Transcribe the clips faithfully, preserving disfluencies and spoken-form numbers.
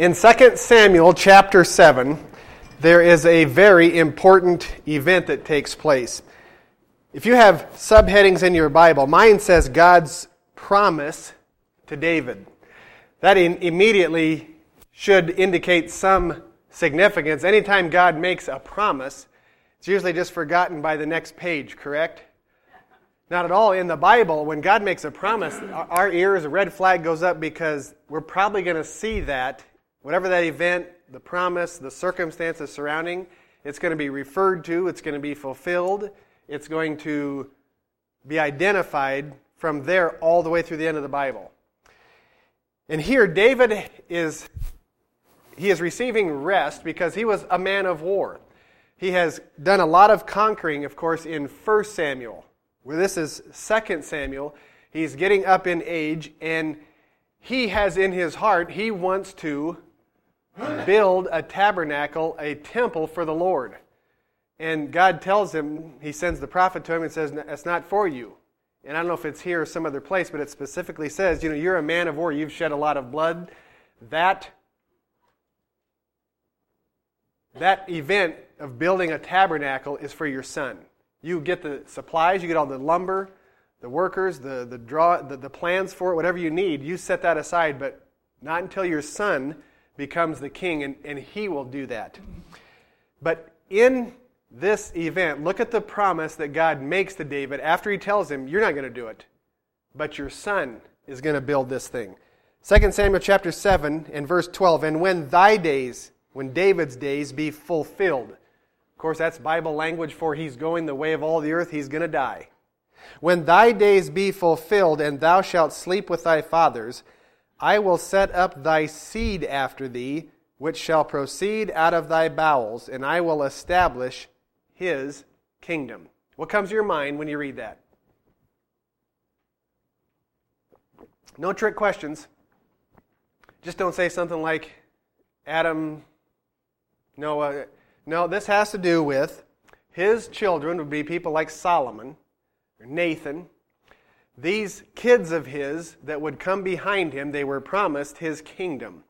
In Second Samuel chapter seven, there is a very important event that takes place. If you have subheadings in your Bible, mine says God's promise to David. That in, immediately should indicate some significance. Anytime God makes a promise, it's usually just forgotten by the next page, correct? Not at all. In the Bible, when God makes a promise, our ears, a red flag goes up because we're probably going to see that, whatever that event, the promise, the circumstances surrounding, it's going to be referred to, it's going to be fulfilled, it's going to be identified from there all the way through the end of the Bible. And here, David is, he is receiving rest because he was a man of war. He has done a lot of conquering, of course, in First Samuel. Where this is Second Samuel, he's getting up in age, and he has in his heart, he wants to build a tabernacle, a temple for the Lord. And God tells him, he sends the prophet to him and says, "That's not for you." And I don't know if it's here or some other place, but it specifically says, you know, you're a man of war, you've shed a lot of blood. That, that event of building a tabernacle is for your son. You get the supplies, you get all the lumber, the workers, the the draw, the, the plans for it, whatever you need. You set that aside, but not until your son becomes the king, and, and he will do that. But in this event, look at the promise that God makes to David after he tells him, you're not going to do it, but your son is going to build this thing. Second Samuel chapter seven and verse twelve, "And when thy days, when David's days be fulfilled," of course, that's Bible language for he's going the way of all the earth, he's going to die. "When thy days be fulfilled, and thou shalt sleep with thy fathers, I will set up thy seed after thee, which shall proceed out of thy bowels, and I will establish his kingdom." What comes to your mind when you read that? No trick questions. Just don't say something like, Adam, Noah... No, this has to do with his children would be people like Solomon or Nathan. These kids of his that would come behind him, they were promised his kingdom.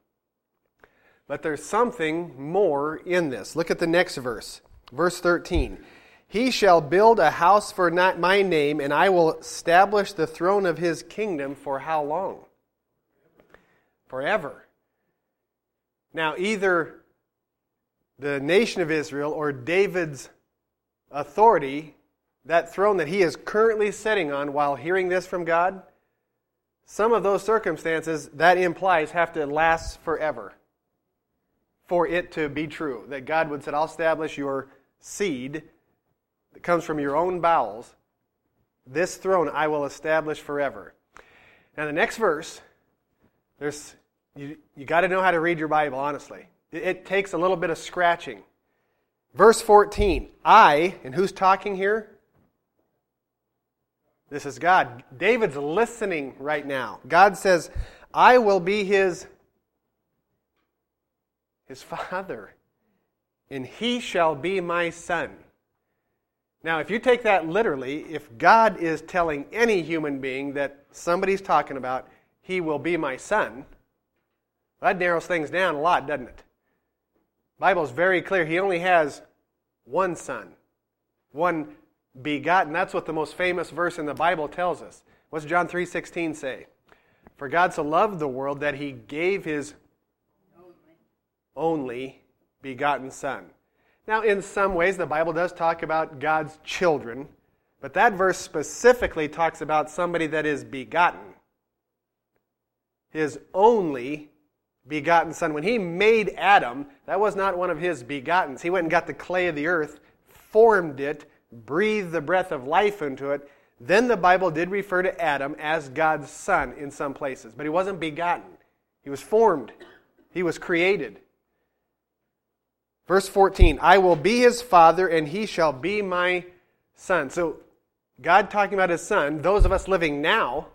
But there's something more in this. Look at the next verse, verse thirteen. "He shall build a house for not my name, and I will establish the throne of his kingdom for how long?" Forever. Now, either the nation of Israel, or David's authority, that throne that he is currently sitting on while hearing this from God, some of those circumstances, that implies, have to last forever for it to be true. That God would say, I'll establish your seed that comes from your own bowels. This throne I will establish forever. Now the next verse, there's you, you got to know how to read your Bible, honestly. It takes a little bit of scratching. Verse fourteen, "I," and who's talking here? This is God. David's listening right now. God says, "I will be his, his father, and he shall be my son." Now, if you take that literally, if God is telling any human being that somebody's talking about, he will be my son, that narrows things down a lot, doesn't it? Bible's very clear. He only has one son, one begotten. That's what the most famous verse in the Bible tells us. What's John three sixteen say? "For God so loved the world that he gave his only begotten son." Now, in some ways, the Bible does talk about God's children, but that verse specifically talks about somebody that is begotten. His only begotten son. When he made Adam, that was not one of his begottens. He went and got the clay of the earth, formed it, breathed the breath of life into it. Then the Bible did refer to Adam as God's son in some places, but he wasn't begotten. He was formed. He was created. Verse fourteen, "I will be his father, and he shall be my son." So God talking about his son, those of us living now,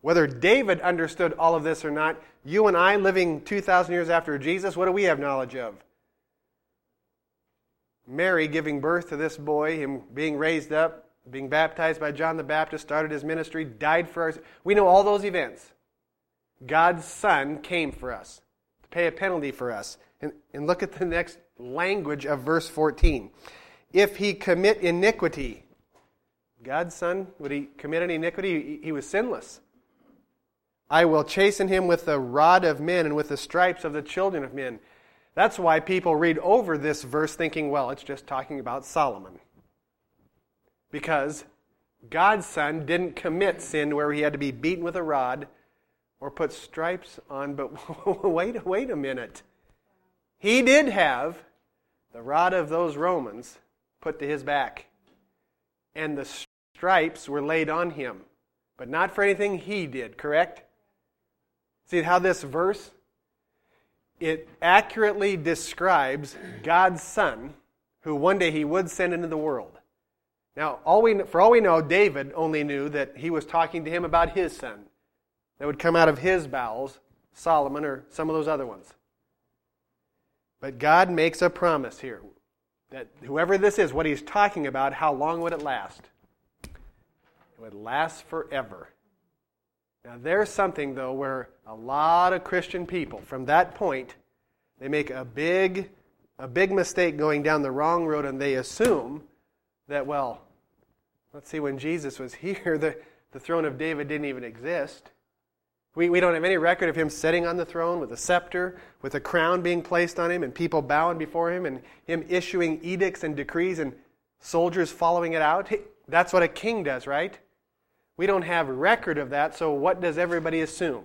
whether David understood all of this or not, you and I living two thousand years after Jesus, what do we have knowledge of? Mary giving birth to this boy, him being raised up, being baptized by John the Baptist, started his ministry, died for us. We know all those events. God's Son came for us to pay a penalty for us. And, and look at the next language of verse fourteen. If he commit iniquity, God's son, would he commit any iniquity? He was sinless. I will chasten him with the rod of men and with the stripes of the children of men. That's why people read over this verse thinking, well, it's just talking about Solomon. Because God's son didn't commit sin where he had to be beaten with a rod or put stripes on, but wait, wait a minute. He did have the rod of those Romans put to his back, and the stripes were laid on him, but not for anything he did, correct? See how this verse, it accurately describes God's son, who one day he would send into the world. Now, all we, for all we know, David only knew that he was talking to him about his son that would come out of his bowels, Solomon or some of those other ones. But God makes a promise here that whoever this is, what he's talking about, how long would it last? It would last forever. Now, there's something, though, where a lot of Christian people, from that point, they make a big, a big mistake going down the wrong road, and they assume that, well, let's see, when Jesus was here, the, the throne of David didn't even exist. We, we don't have any record of him sitting on the throne with a scepter, with a crown being placed on him, and people bowing before him, and him issuing edicts and decrees, and soldiers following it out. That's what a king does, right? We don't have record of that, so what does everybody assume?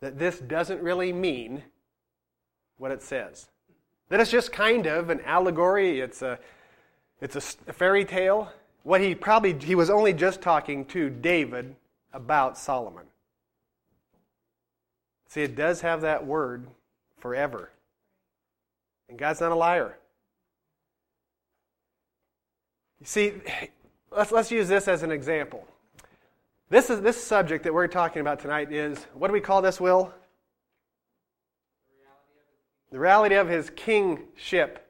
That this doesn't really mean what it says. That it's just kind of an allegory, it's a It's a fairy tale. What he probably, he was only just talking to David about Solomon. See, it does have that word forever. And God's not a liar. You see, let's let's use this as an example. This is this subject that we're talking about tonight is, what do we call this, Will? The reality of his kingship.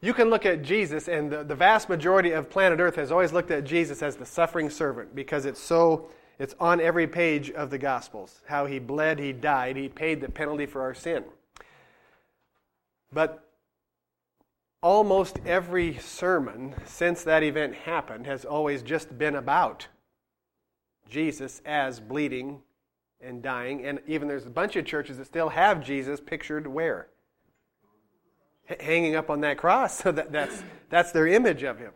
You can look at Jesus, and the, the vast majority of planet Earth has always looked at Jesus as the suffering servant, because it's so it's on every page of the Gospels. How he bled, he died, he paid the penalty for our sin. But almost every sermon since that event happened has always just been about Jesus as bleeding and dying, and even there's a bunch of churches that still have Jesus pictured where? Hanging up on that cross, so that, that's that's their image of him.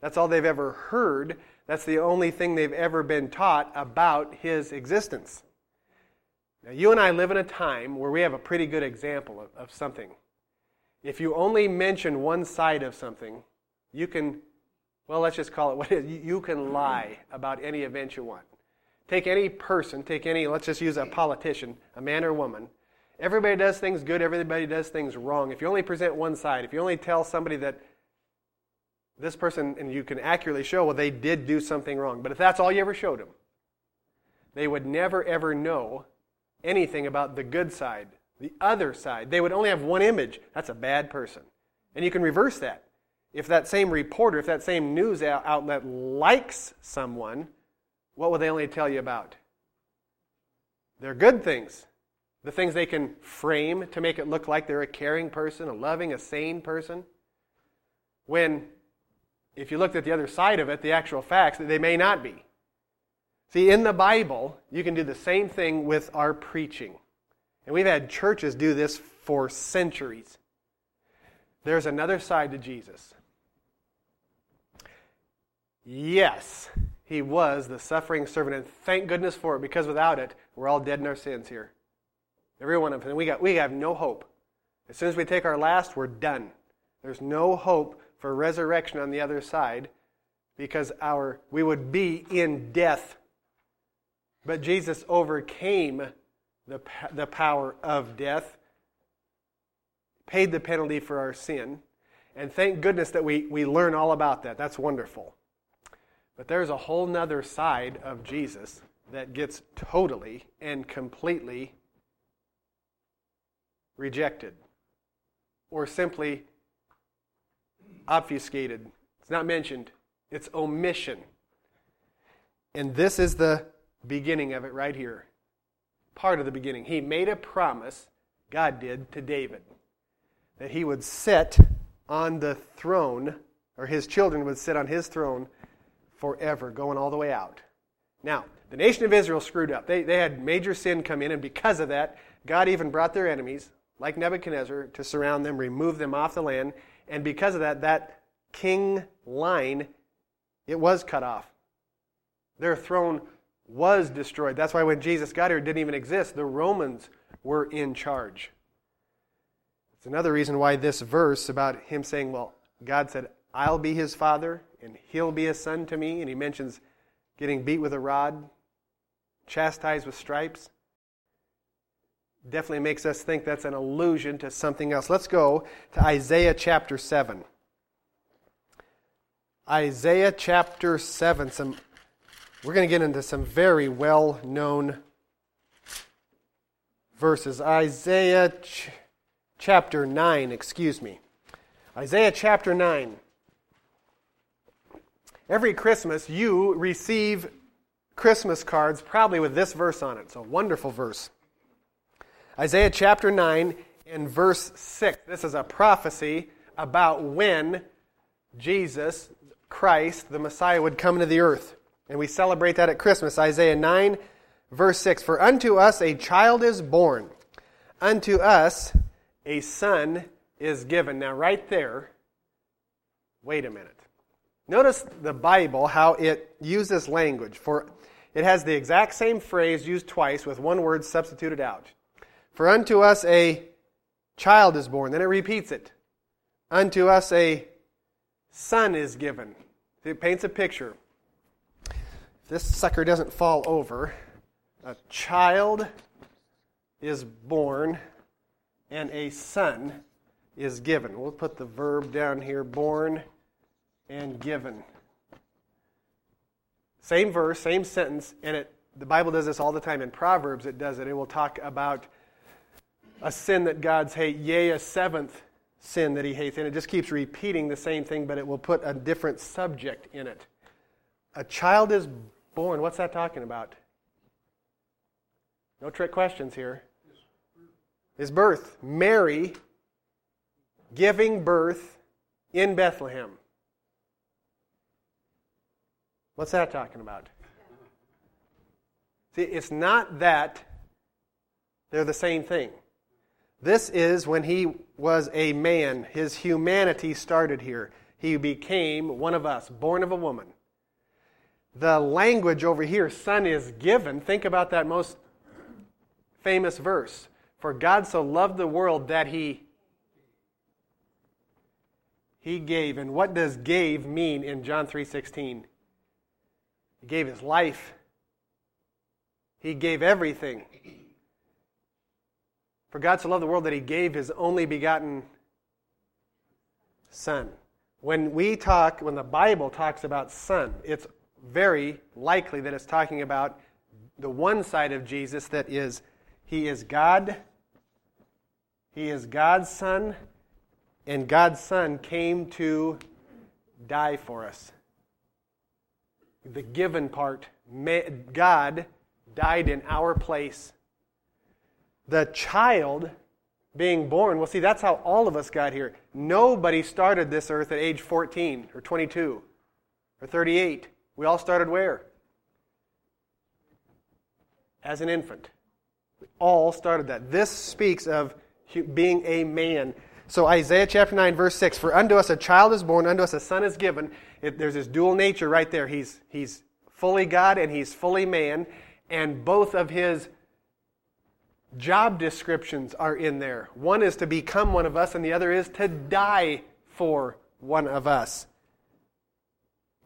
That's all they've ever heard. That's the only thing they've ever been taught about his existence. Now, you and I live in a time where we have a pretty good example of, of something. If you only mention one side of something, you can, well, let's just call it what it is. You can lie about any event you want. Take any person, take any, let's just use a politician, a man or woman. Everybody does things good, everybody does things wrong. If you only present one side, if you only tell somebody that this person, and you can accurately show, well, they did do something wrong. But if that's all you ever showed them, they would never, ever know anything about the good side, the other side. They would only have one image. That's a bad person. And you can reverse that. If that same reporter, if that same news outlet likes someone, what will they only tell you about? Their good things. The things they can frame to make it look like they're a caring person, a loving, a sane person. When, if you looked at the other side of it, the actual facts, they may not be. See, in the Bible, you can do the same thing with our preaching. And we've had churches do this for centuries. There's another side to Jesus. Yes, he was the suffering servant, and thank goodness for it, because without it, we're all dead in our sins here. Every one of them. We got, we have no hope. As soon as we take our last, we're done. There's no hope for resurrection on the other side, because our we would be in death. But Jesus overcame the, the power of death, paid the penalty for our sin, and thank goodness that we, we learn all about that. That's wonderful. But there's a whole nother side of Jesus that gets totally and completely rejected, or simply obfuscated. It's not mentioned. It's omission. And this is the beginning of it right here. Part of the beginning. He made a promise God did to David. That he would sit on the throne, or his children would sit on his throne forever, going all the way out. Now, the nation of Israel screwed up. They, they had major sin come in, and because of that, God even brought their enemies, like Nebuchadnezzar, to surround them, remove them off the land. And because of that, that king line, it was cut off. Their throne was destroyed. That's why when Jesus got here, it didn't even exist. The Romans were in charge. It's another reason why this verse about him saying, well, God said, I'll be his father, and he'll be a son to me. And he mentions getting beat with a rod, chastised with stripes. Definitely makes us think that's an allusion to something else. Let's go to Isaiah chapter seven. Isaiah chapter seven. Some, we're going to get into some very well-known verses. Isaiah ch- chapter nine, excuse me. Isaiah chapter nine. Every Christmas, you receive Christmas cards probably with this verse on it. It's a wonderful verse. Isaiah chapter nine and verse six. This is a prophecy about when Jesus Christ, the Messiah, would come into the earth. And we celebrate that at Christmas. Isaiah nine, verse six. For unto us a child is born, unto us a son is given. Now right there, wait a minute. Notice the Bible, how it uses language. For it has the exact same phrase used twice with one word substituted out. For unto us a child is born. Then it repeats it. Unto us a son is given. It paints a picture. If this sucker doesn't fall over, a child is born and a son is given. We'll put the verb down here, born and given. Same verse, same sentence, and it the Bible does this all the time. In Proverbs it does it. It will talk about a sin that God's hate, yea, a seventh sin that he hates. And it just keeps repeating the same thing, but it will put a different subject in it. A child is born. What's that talking about? No trick questions here. His birth. Mary giving birth in Bethlehem. What's that talking about? See, it's not that they're the same thing. This is when he was a man. His humanity started here. He became one of us, born of a woman. The language over here, son is given. Think about that most famous verse. For God so loved the world that he, he gave. And what does gave mean in John three sixteen? He gave his life. He gave everything. For God so loved the world that he gave his only begotten Son. When we talk, when the Bible talks about Son, it's very likely that it's talking about the one side of Jesus that is, he is God, he is God's Son, and God's Son came to die for us. The given part, God died in our place. The child being born, well, see, that's how all of us got here. Nobody started this earth at age fourteen or twenty-two or thirty-eight. We all started where? As an infant. We all started that. This speaks of being a man. So Isaiah chapter nine, verse six, for unto us a child is born, unto us a son is given. It, there's this dual nature right there. He's, he's fully God and he's fully man, and both of his job descriptions are in there. One is to become one of us, and the other is to die for one of us.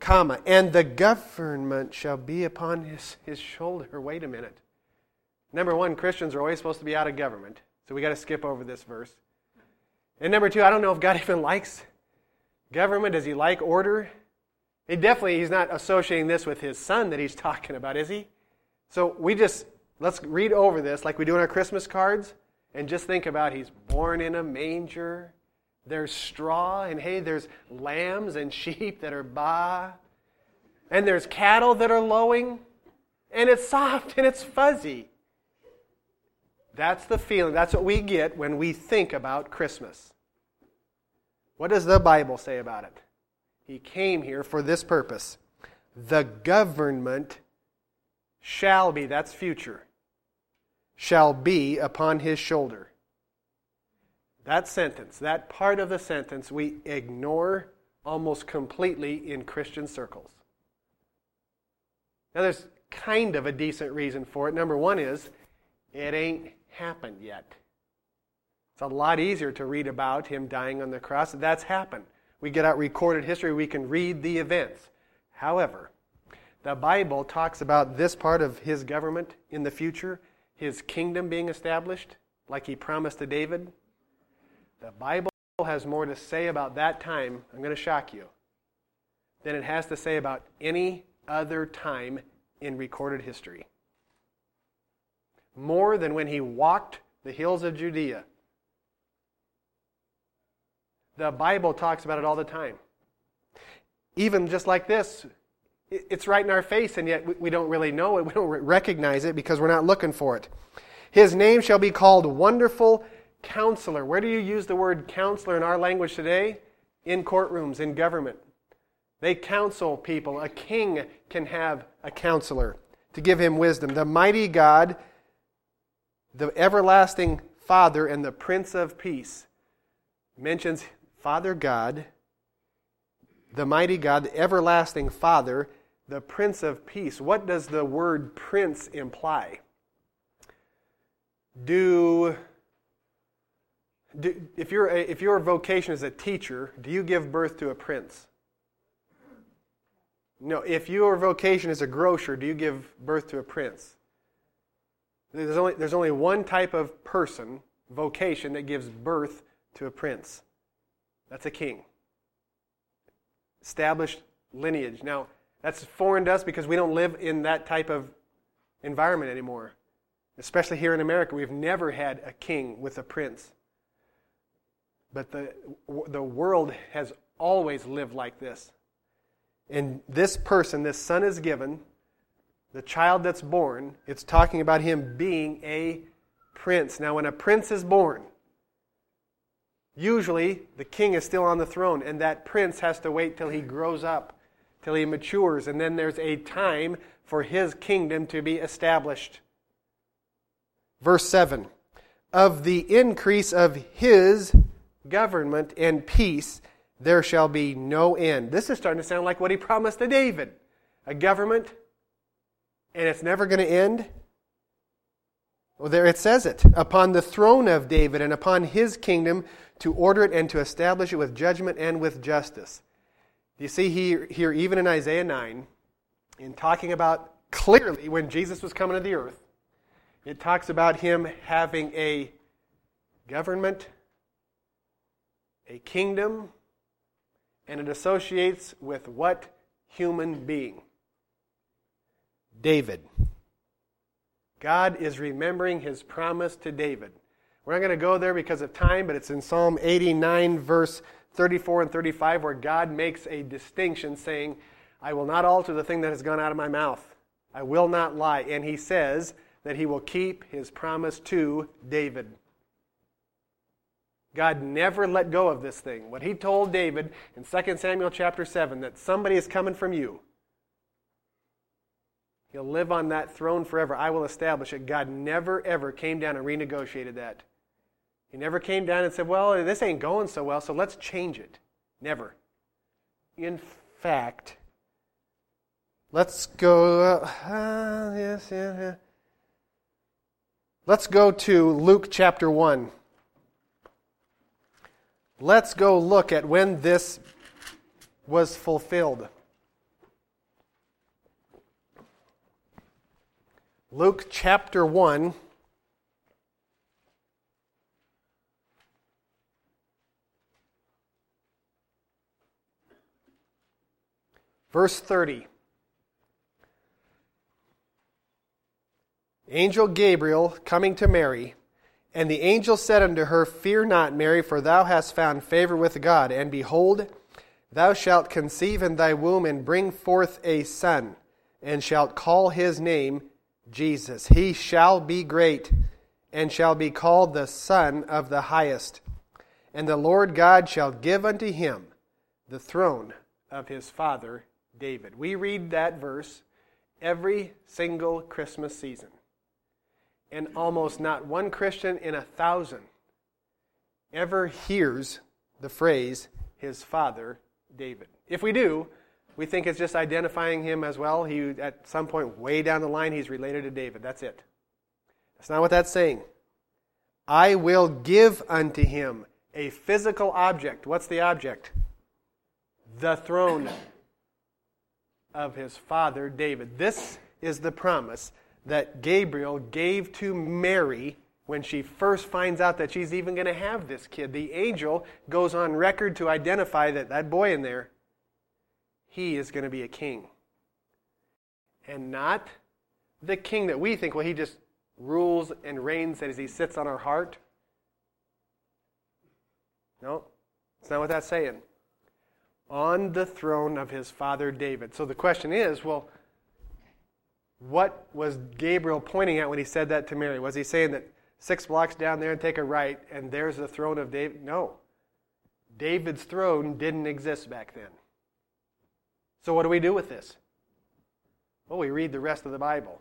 Comma, and the government shall be upon his, his shoulder. Wait a minute. Number one, Christians are always supposed to be out of government, so we got to skip over this verse. And number two, I don't know if God even likes government. Does he like order? He definitely, he's not associating this with his son that he's talking about, is he? So we just... Let's read over this like we do in our Christmas cards and just think about he's born in a manger. There's straw and hay. There's lambs and sheep that are baa. And there's cattle that are lowing. And it's soft and it's fuzzy. That's the feeling. That's what we get when we think about Christmas. What does the Bible say about it? He came here for this purpose. The government shall be, that's future, shall be upon his shoulder. That sentence, that part of the sentence, we ignore almost completely in Christian circles. Now, there's kind of a decent reason for it. Number one is, it ain't happened yet. It's a lot easier to read about him dying on the cross. That's happened. We get out recorded history. We can read the events. However, the Bible talks about this part of his government in the future, his kingdom being established, like he promised to David. The Bible has more to say about that time, I'm going to shock you, than it has to say about any other time in recorded history. More than when he walked the hills of Judea. The Bible talks about it all the time. Even just like this, it's right in our face, and yet we don't really know it. We don't recognize it because we're not looking for it. His name shall be called Wonderful Counselor. Where do you use the word counselor in our language today? In courtrooms, in government. They counsel people. A king can have a counselor to give him wisdom. The mighty God, the everlasting Father, and the Prince of Peace. Mentions Father God, the mighty God, the everlasting Father, the Prince of Peace. What does the word prince imply? Do, do if you're a, if your vocation is a teacher, do you give birth to a prince? No. If your vocation is a grocer, do you give birth to a prince? There's only there's only one type of person, vocation, that gives birth to a prince. That's a king. Established lineage. Now, that's foreign to us because we don't live in that type of environment anymore. Especially here in America, we've never had a king with a prince. But the, the world has always lived like this. And this person, this son is given, the child that's born, it's talking about him being a prince. Now, when a prince is born, usually, the king is still on the throne, and that prince has to wait till he grows up, till he matures, and then there's a time for his kingdom to be established. Verse seven, of the increase of his government and peace, there shall be no end. This is starting to sound like what he promised to David. A government, and it's never going to end. Well, there it says it. Upon the throne of David and upon his kingdom to order it and to establish it with judgment and with justice. You see here, here even in Isaiah nine, in talking about clearly when Jesus was coming to the earth, it talks about him having a government, a kingdom, and it associates with what human being? David. God is remembering his promise to David. We're not going to go there because of time, but it's in Psalm eighty-nine, verse thirty-four and thirty-five, where God makes a distinction saying, I will not alter the thing that has gone out of my mouth. I will not lie. And he says that he will keep his promise to David. God never let go of this thing. What he told David in Second Samuel chapter seven, that somebody is coming from you. He'll live on that throne forever. I will establish it. God never, ever came down and renegotiated that. He never came down and said, well, this ain't going so well, so let's change it. Never. In fact, let's go, uh, yes, yeah, yeah. Let's go to Luke chapter one. Let's go look at when this was fulfilled. Luke chapter one, verse thirty. Angel Gabriel coming to Mary, and the angel said unto her, Fear not, Mary, for thou hast found favor with God. And behold, thou shalt conceive in thy womb, and bring forth a son, and shalt call his name Jesus. He shall be great, and shall be called the Son of the Highest. And the Lord God shall give unto him the throne of his father David." We read that verse every single Christmas season. And almost not one Christian in a thousand ever hears the phrase, his father David. If we do, we think it's just identifying him as, well, he, at some point way down the line, he's related to David. That's it. That's not what that's saying. "I will give unto him" a physical object. What's the object? The throne of his father David. This is the promise that Gabriel gave to Mary when she first finds out that she's even going to have this kid. The angel goes on record to identify that that boy in there, he is going to be a king. And not the king that we think, well, he just rules and reigns as he sits on our heart. No, that's not what that's saying. On the throne of his father David. So the question is, well, what was Gabriel pointing at when he said that to Mary? Was he saying that six blocks down there and take a right and there's the throne of David? No. David's throne didn't exist back then. So what do we do with this? Well, we read the rest of the Bible.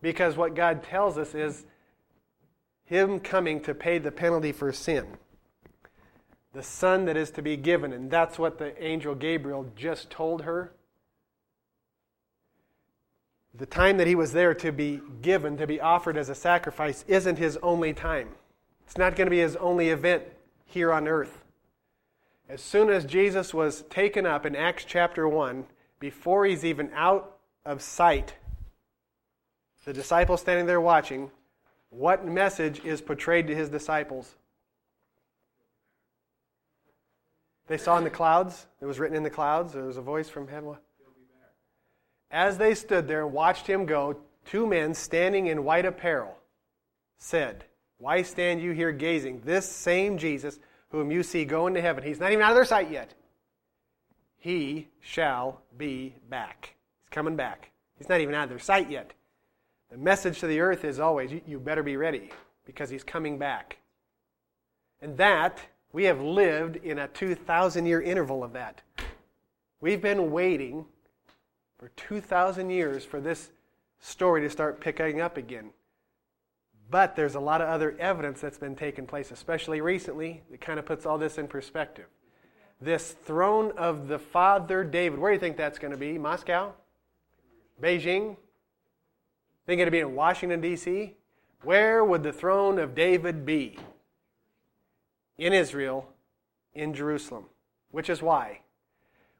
Because what God tells us is him coming to pay the penalty for sin. The son that is to be given, and that's what the angel Gabriel just told her. The time that he was there to be given, to be offered as a sacrifice, isn't his only time. It's not going to be his only event here on earth. As soon as Jesus was taken up in Acts chapter one, before he's even out of sight, the disciples standing there watching, what message is portrayed to his disciples? They saw in the clouds. It was written in the clouds. There was a voice from heaven. As they stood there and watched him go, two men standing in white apparel said, "Why stand you here gazing? This same Jesus whom you see go into heaven, he's not even out of their sight yet. He shall be back." He's coming back. He's not even out of their sight yet. The message to the earth is always, you better be ready because he's coming back. And that... we have lived in a two thousand year interval of that. We've been waiting for two thousand years for this story to start picking up again. But there's a lot of other evidence that's been taking place, especially recently, that kind of puts all this in perspective. This throne of the Father David, where do you think that's going to be? Moscow? Beijing? Think it'll be in Washington, D C? Where would the throne of David be? In Israel, in Jerusalem. Which is why,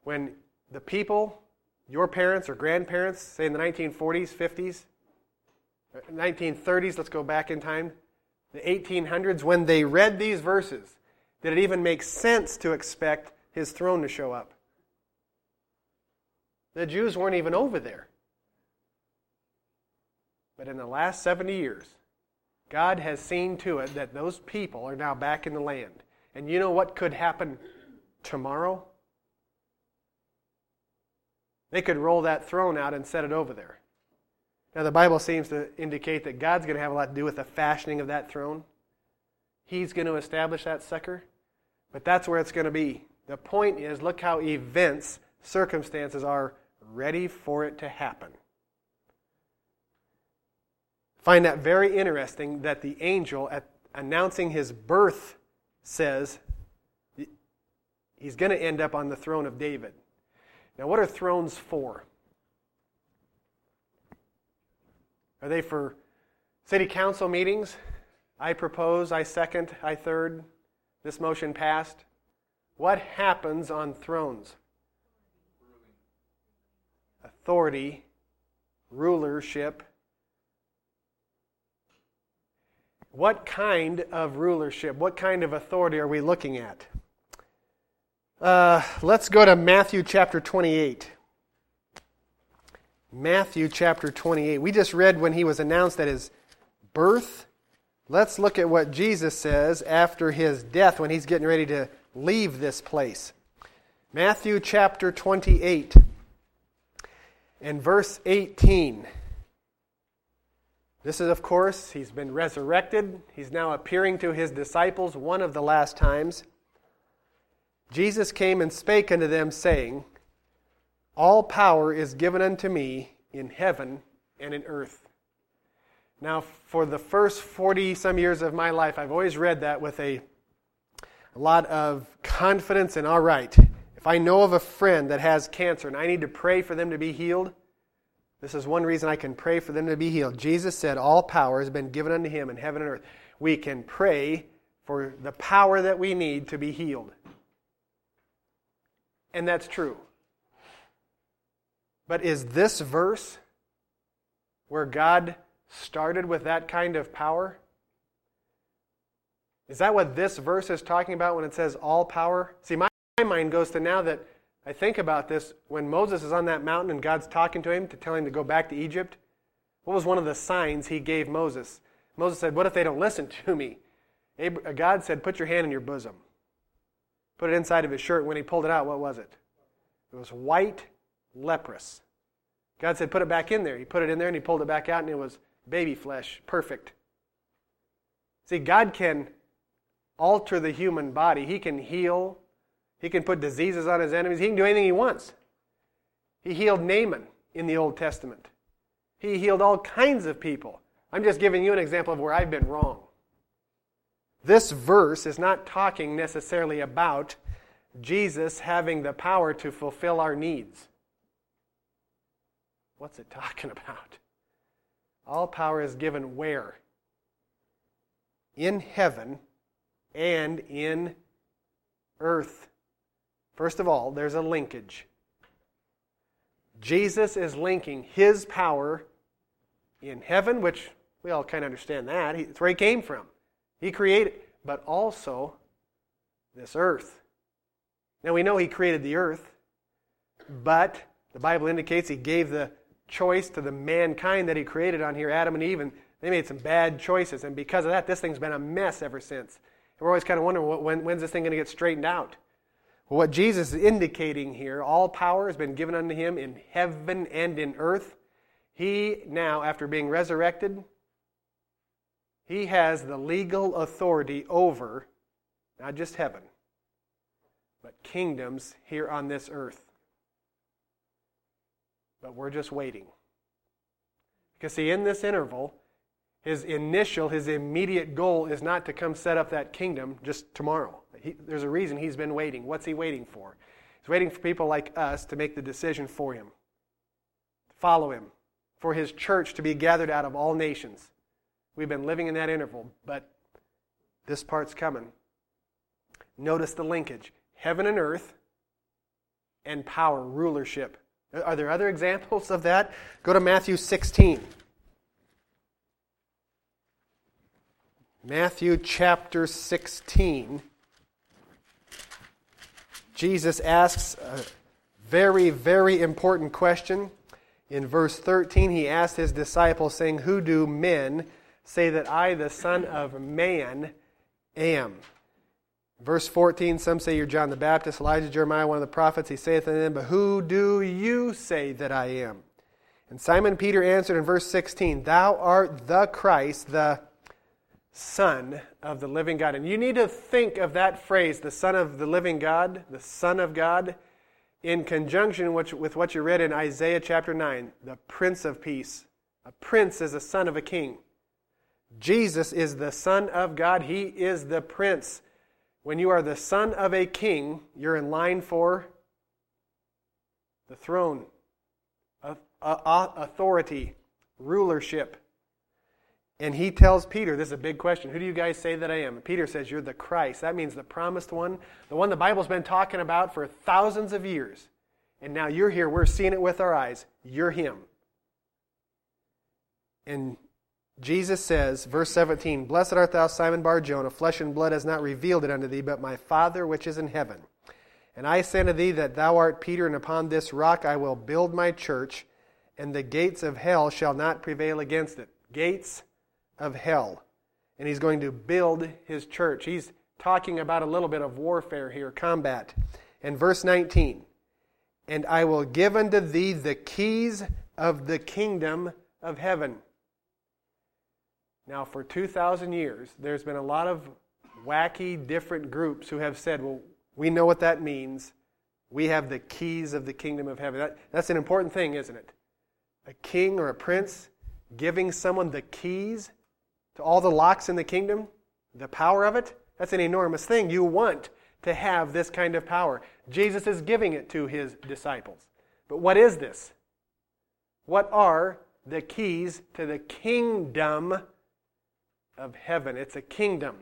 when the people, your parents or grandparents, say in the nineteen forties, fifties, nineteen thirties, let's go back in time, the eighteen hundreds, when they read these verses, did it even make sense to expect his throne to show up? The Jews weren't even over there. But in the last seventy years, God has seen to it that those people are now back in the land. And you know what could happen tomorrow? They could roll that throne out and set it over there. Now the Bible seems to indicate that God's going to have a lot to do with the fashioning of that throne. He's going to establish that sucker. But that's where it's going to be. The point is, look how events, circumstances are ready for it to happen. Find that very interesting that the angel at announcing his birth says he's going to end up on the throne of David. Now, what are thrones for? Are they for city council meetings? I propose, I second, I third, this motion passed. What happens on thrones? Authority, rulership. What kind of rulership, what kind of authority are we looking at? Uh, let's go to Matthew chapter twenty-eight. Matthew chapter twenty-eight. We just read when he was announced at his birth. Let's look at what Jesus says after his death when he's getting ready to leave this place. Matthew chapter twenty-eight and verse eighteen. This is, of course, he's been resurrected. He's now appearing to his disciples one of the last times. Jesus came and spake unto them, saying, All power is given unto me in heaven and in earth. Now, for the first forty-some years of my life, I've always read that with a, a lot of confidence and all right. If I know of a friend that has cancer and I need to pray for them to be healed, this is one reason I can pray for them to be healed. Jesus said, All power has been given unto him in heaven and earth. We can pray for the power that we need to be healed. And that's true. But is this verse where God started with that kind of power? Is that what this verse is talking about when it says all power? See, my mind goes to now that I think about this, when Moses is on that mountain and God's talking to him to tell him to go back to Egypt, what was one of the signs he gave Moses? Moses said, what if they don't listen to me? God said, put your hand in your bosom. Put it inside of his shirt. When he pulled it out, what was it? It was white leprous. God said, put it back in there. He put it in there and he pulled it back out and it was baby flesh, perfect. See, God can alter the human body. He can heal. He can put diseases on his enemies. He can do anything he wants. He healed Naaman in the Old Testament. He healed all kinds of people. I'm just giving you an example of where I've been wrong. This verse is not talking necessarily about Jesus having the power to fulfill our needs. What's it talking about? All power is given where? In heaven and in earth. First of all, there's a linkage. Jesus is linking his power in heaven, which we all kind of understand that. That's where he came from. He created, but also this earth. Now we know he created the earth, but the Bible indicates he gave the choice to the mankind that he created on here, Adam and Eve, and they made some bad choices. And because of that, this thing's been a mess ever since. And we're always kind of wondering, when, when's this thing going to get straightened out? Well, what Jesus is indicating here, all power has been given unto him in heaven and in earth. He now, after being resurrected, he has the legal authority over not just heaven, but kingdoms here on this earth. But we're just waiting. Because see, in this interval, his initial, his immediate goal is not to come set up that kingdom just tomorrow. He, there's a reason he's been waiting. What's he waiting for? He's waiting for people like us to make the decision for him, to follow him, for his church to be gathered out of all nations. We've been living in that interval, but this part's coming. Notice the linkage. Heaven and earth and power, rulership. Are there other examples of that? Go to Matthew sixteen. Matthew chapter sixteen. Jesus asks a very, very important question. In verse thirteen, he asked his disciples, saying, Who do men say that I, the Son of Man, am? Verse fourteen, some say you're John the Baptist, Elijah, Jeremiah, one of the prophets. He saith unto them, But who do you say that I am? And Simon Peter answered in verse sixteen, Thou art the Christ, the Son of the living God. And you need to think of that phrase, the Son of the living God, the Son of God, in conjunction with what you read in Isaiah chapter nine, the Prince of Peace. A prince is a son of a king. Jesus is the Son of God. He is the Prince. When you are the son of a king, you're in line for the throne, authority, rulership. And he tells Peter, this is a big question, who do you guys say that I am? And Peter says, you're the Christ. That means the promised one, the one the Bible's been talking about for thousands of years. And now you're here, we're seeing it with our eyes. You're him. And Jesus says, verse seventeen, Blessed art thou, Simon Bar-Jonah, flesh and blood has not revealed it unto thee, but my Father which is in heaven. And I say unto thee that thou art Peter, and upon this rock I will build my church, and the gates of hell shall not prevail against it. Gates of hell. And he's going to build his church. He's talking about a little bit of warfare here, combat. And verse nineteen, And I will give unto thee the keys of the kingdom of heaven. Now, for two thousand years, there's been a lot of wacky, different groups who have said, well, we know what that means. We have the keys of the kingdom of heaven. That, that's an important thing, isn't it? A king or a prince giving someone the keys to all the locks in the kingdom, the power of it, that's an enormous thing. You want to have this kind of power. Jesus is giving it to his disciples. But what is this? What are the keys to the kingdom of heaven? It's a kingdom.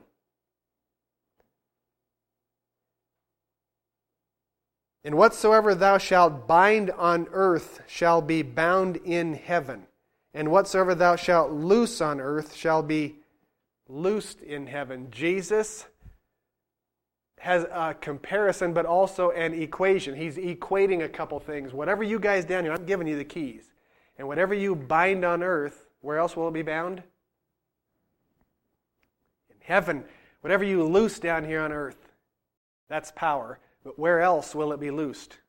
And whatsoever thou shalt bind on earth shall be bound in heaven. And whatsoever thou shalt loose on earth shall be loosed in heaven. Jesus has a comparison, but also an equation. He's equating a couple things. Whatever you guys down here, I'm giving you the keys. And whatever you bind on earth, where else will it be bound? In heaven. Whatever you loose down here on earth, that's power. But where else will it be loosed?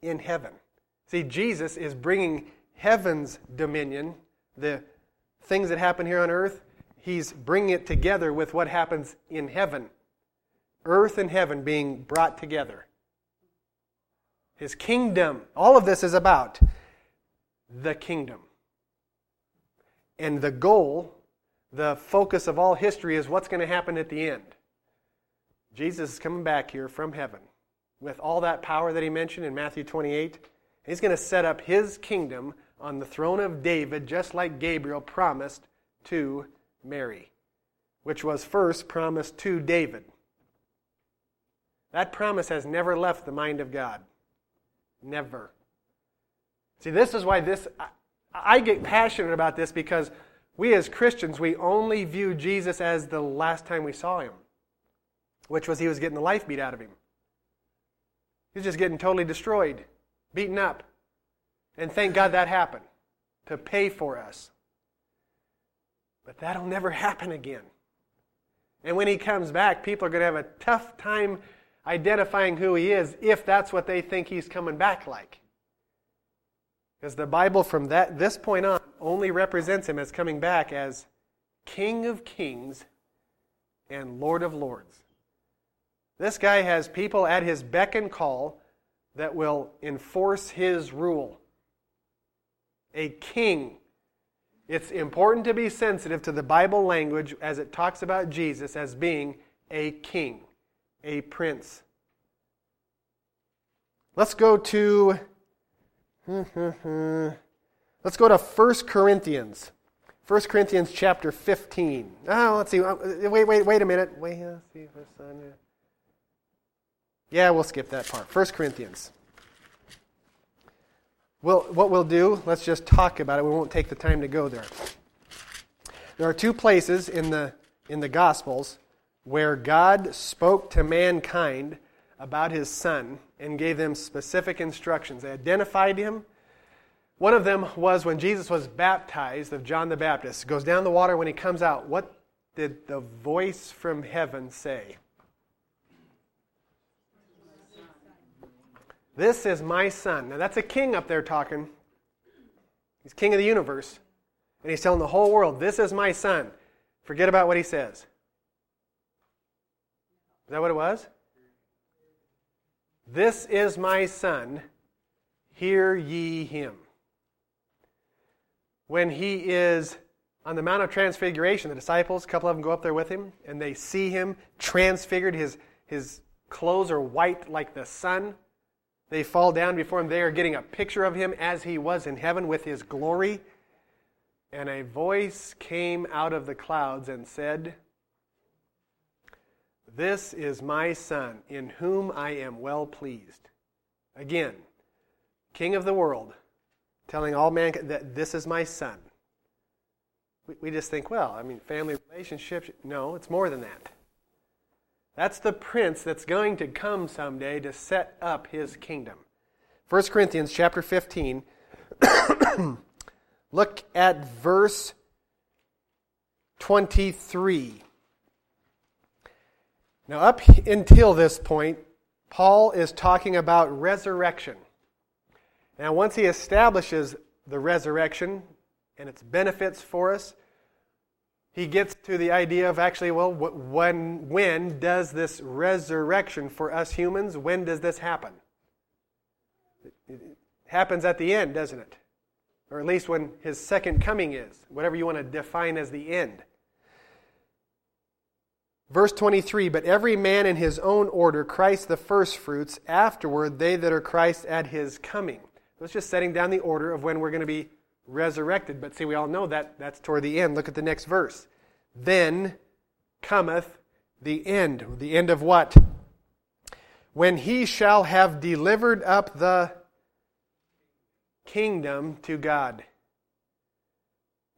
In heaven. See, Jesus is bringing heaven's dominion, the things that happen here on earth, he's bringing it together with what happens in heaven. Earth and heaven being brought together. His kingdom. All of this is about the kingdom. And the goal, the focus of all history is what's going to happen at the end. Jesus is coming back here from heaven with all that power that he mentioned in Matthew twenty-eight. He's going to set up his kingdom on the throne of David, just like Gabriel promised to Mary, which was first promised to David. That promise has never left the mind of God. Never. See, this is why this I, I get passionate about this, because we as Christians, we only view Jesus as the last time we saw him, which was he was getting the life beat out of him. He was just getting totally destroyed, beaten up. And thank God that happened to pay for us. But that'll never happen again. And when he comes back, people are going to have a tough time identifying who he is if that's what they think he's coming back like. Because the Bible from that this point on only represents him as coming back as King of Kings and Lord of Lords. This guy has people at his beck and call that will enforce his rule. A king. It's important to be sensitive to the Bible language as it talks about Jesus as being a king, a prince. Let's go to let's go to First Corinthians. First Corinthians chapter fifteen. Oh, let's see. Wait, wait, wait a minute. Wait, let's see if I sign it. Yeah, we'll skip that part. First Corinthians. Well, what we'll do, let's just talk about it. We won't take the time to go there. There are two places in the in the Gospels where God spoke to mankind about his Son and gave them specific instructions. They identified him. One of them was when Jesus was baptized of John the Baptist. He goes down the water. When he comes out, what did the voice from heaven say? This is my son. Now that's a king up there talking. He's king of the universe. And he's telling the whole world, this is my son. Forget about what he says. Is that what it was? This is my son. Hear ye him. When he is on the Mount of Transfiguration, the disciples, a couple of them go up there with him, and they see him transfigured. His, his clothes are white like the sun. They fall down before him. They are getting a picture of him as he was in heaven with his glory. And a voice came out of the clouds and said, this is my son, in whom I am well pleased. Again, king of the world, telling all mankind that this is my son. We, we just think, well, I mean, family relationships. No, it's more than that. That's the prince that's going to come someday to set up his kingdom. First Corinthians chapter fifteen. Look at verse twenty-three. Now up until this point, Paul is talking about resurrection. Now once he establishes the resurrection and its benefits for us, he gets to the idea of actually, well, when, when does this resurrection for us humans, when does this happen? It happens at the end, doesn't it? Or at least when his second coming is, whatever you want to define as the end. Verse twenty-three, but every man in his own order, Christ the firstfruits, afterward they that are Christ at his coming. So it's just setting down the order of when we're going to be resurrected. But see, we all know that that's toward the end. Look at the next verse. Then cometh the end. The end of what? When he shall have delivered up the kingdom to God.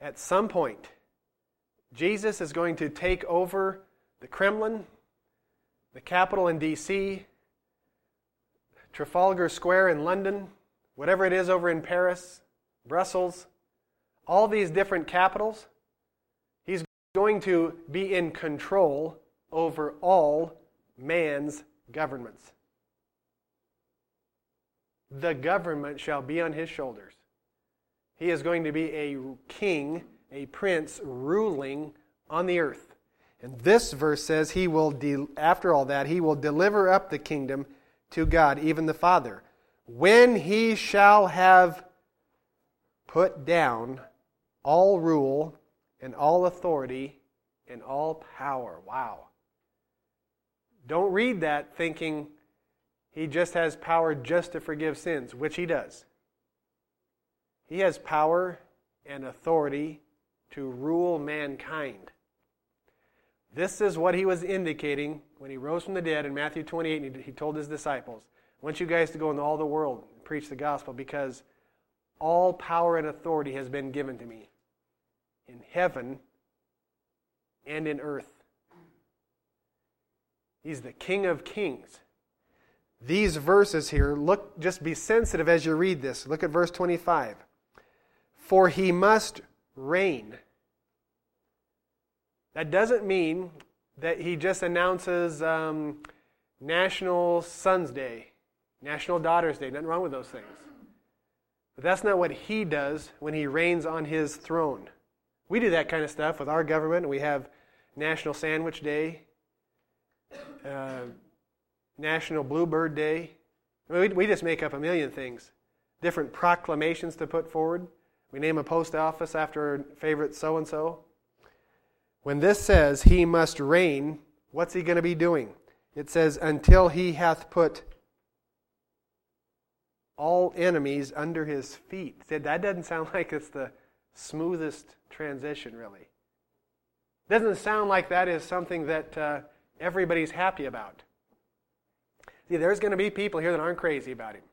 At some point, Jesus is going to take over the Kremlin, the Capitol in D C, Trafalgar Square in London, whatever it is over in Paris, Brussels, all these different capitals. He's going to be in control over all man's governments. The government shall be on his shoulders. He is going to be a king, a prince ruling on the earth. And this verse says, he will de- after all that, he will deliver up the kingdom to God, even the Father, when he shall have put down all rule and all authority and all power. Wow. Don't read that thinking he just has power just to forgive sins, which he does. He has power and authority to rule mankind. This is what he was indicating when he rose from the dead in Matthew twenty-eight, and he told his disciples, I want you guys to go into all the world and preach the gospel, because all power and authority has been given to me in heaven and in earth. He's the King of Kings. These verses here, look, just be sensitive as you read this. Look at verse twenty-five. For he must reign. That doesn't mean that he just announces um, National Sons Day, National Daughters Day. Nothing wrong with those things. But that's not what he does when he reigns on his throne. We do that kind of stuff with our government. We have National Sandwich Day, uh, National Bluebird Day. I mean, we, we just make up a million things, different proclamations to put forward. We name a post office after our favorite so-and-so. When this says he must reign, what's he going to be doing? It says, until he hath put all enemies under his feet. That doesn't sound like it's the smoothest transition, really. Doesn't sound like that is something that uh, everybody's happy about. See, there's going to be people here that aren't crazy about him.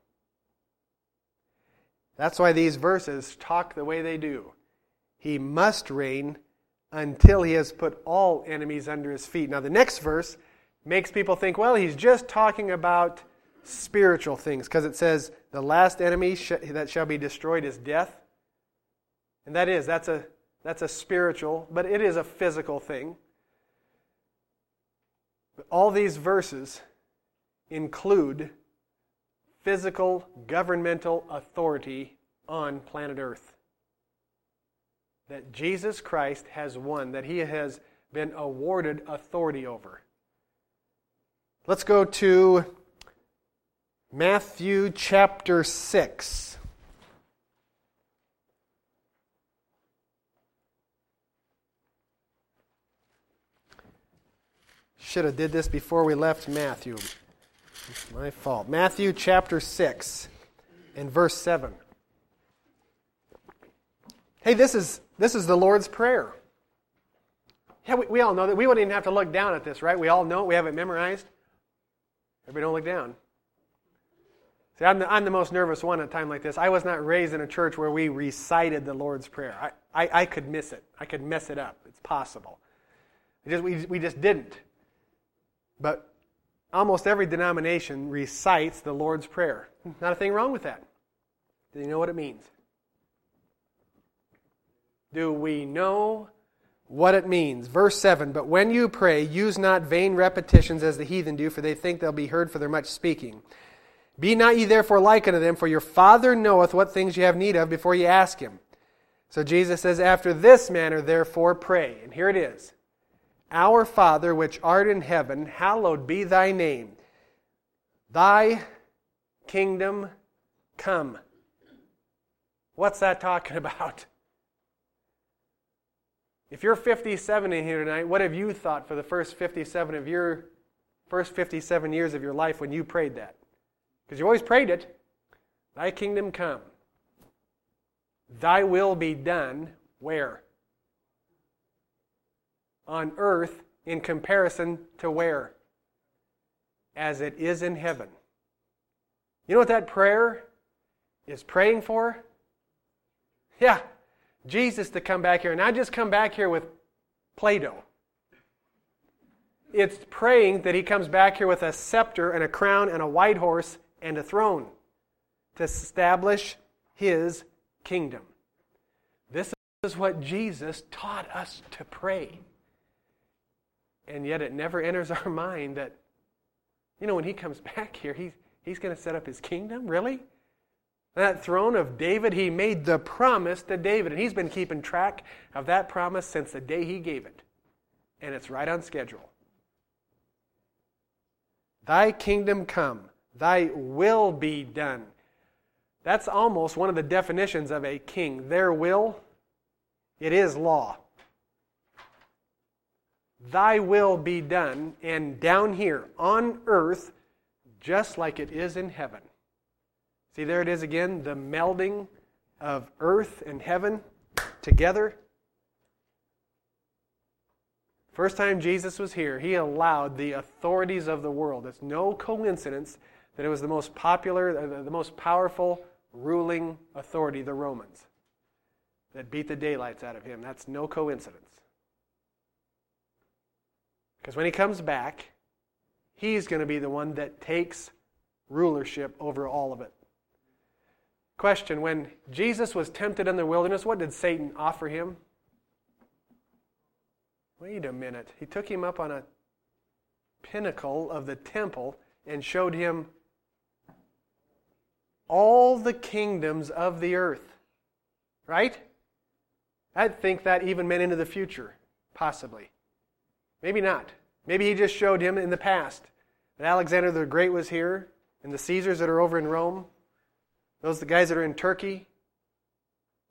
That's why these verses talk the way they do. He must reign until he has put all enemies under his feet. Now, the next verse makes people think, well, he's just talking about spiritual things, because it says the last enemy sh- that shall be destroyed is death. And that is, that's a that's a spiritual, but it is a physical thing. But all these verses include physical governmental authority on planet Earth that Jesus Christ has won, that he has been awarded authority over. Let's go to Matthew chapter six. Should have did this before we left Matthew. It's my fault. Matthew chapter six and verse seven. Hey, this is this is the Lord's Prayer. Yeah, we, we all know that. We wouldn't even have to look down at this, right? We all know it. We have it memorized. Everybody don't look down. See, I'm the, I'm the most nervous one at a time like this. I was not raised in a church where we recited the Lord's Prayer. I, I, I could miss it. I could mess it up. It's possible. It just, we, we just didn't. But almost every denomination recites the Lord's Prayer. Not a thing wrong with that. Do you know what it means? Do we know what it means? Verse seven, but when you pray, use not vain repetitions as the heathen do, for they think they'll be heard for their much speaking. Be not ye therefore like unto them, for your Father knoweth what things ye have need of before ye ask him. So Jesus says, after this manner, therefore, pray. And here it is. Our Father, which art in heaven, hallowed be thy name. Thy kingdom come. What's that talking about? If you're fifty-seven in here tonight, what have you thought for the first fifty-seven of your first fifty-seven years of your life when you prayed that? Because you always prayed it. Thy kingdom come. Thy will be done where? On earth in comparison to where? As it is in heaven. You know what that prayer is praying for? Yeah, Jesus to come back here. And not just come back here with Play-Doh. It's praying that he comes back here with a scepter and a crown and a white horse and a throne to establish his kingdom. This is what Jesus taught us to pray. And yet it never enters our mind that, you know, when he comes back here, he, he's going to set up his kingdom? Really? That throne of David, he made the promise to David. And he's been keeping track of that promise since the day he gave it. And it's right on schedule. Thy kingdom come. Thy will be done. That's almost one of the definitions of a king. Their will, it is law. Thy will be done, and down here on earth, just like it is in heaven. See, there it is again, the melding of earth and heaven together. First time Jesus was here, he allowed the authorities of the world. It's no coincidence that it was the most popular, the most powerful ruling authority, the Romans, that beat the daylights out of him. That's no coincidence. Because when he comes back, he's going to be the one that takes rulership over all of it. Question, when Jesus was tempted in the wilderness, what did Satan offer him? Wait a minute. He took him up on a pinnacle of the temple and showed him all the kingdoms of the earth. Right? I'd think that even meant into the future, possibly. Maybe not. Maybe he just showed him in the past that Alexander the Great was here and the Caesars that are over in Rome, those the guys that are in Turkey,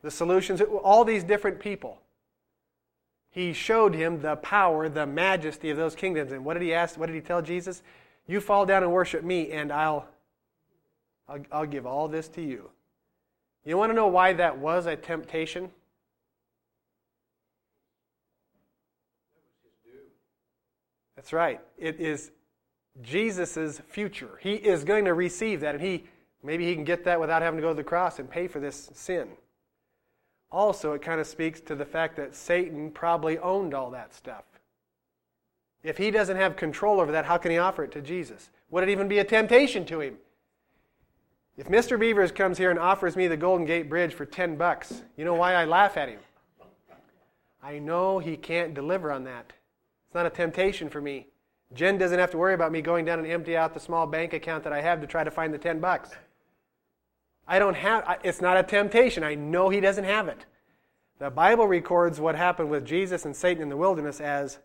the solutions, all these different people. He showed him the power, the majesty of those kingdoms. And what did he ask? What did he tell Jesus? You fall down and worship me, and I'll, I'll, I'll give all this to you. You want to know why that was a temptation? That's right. It is Jesus' future. He is going to receive that, and he maybe he can get that without having to go to the cross and pay for this sin. Also, it kind of speaks to the fact that Satan probably owned all that stuff. If he doesn't have control over that, how can he offer it to Jesus? Would it even be a temptation to him? If Mister Beavers comes here and offers me the Golden Gate Bridge for ten bucks, you know why I laugh at him? I know he can't deliver on that. It's not a temptation for me. Jen doesn't have to worry about me going down and empty out the small bank account that I have to try to find the ten bucks. I don't have. It's not a temptation. I know he doesn't have it. The Bible records what happened with Jesus and Satan in the wilderness as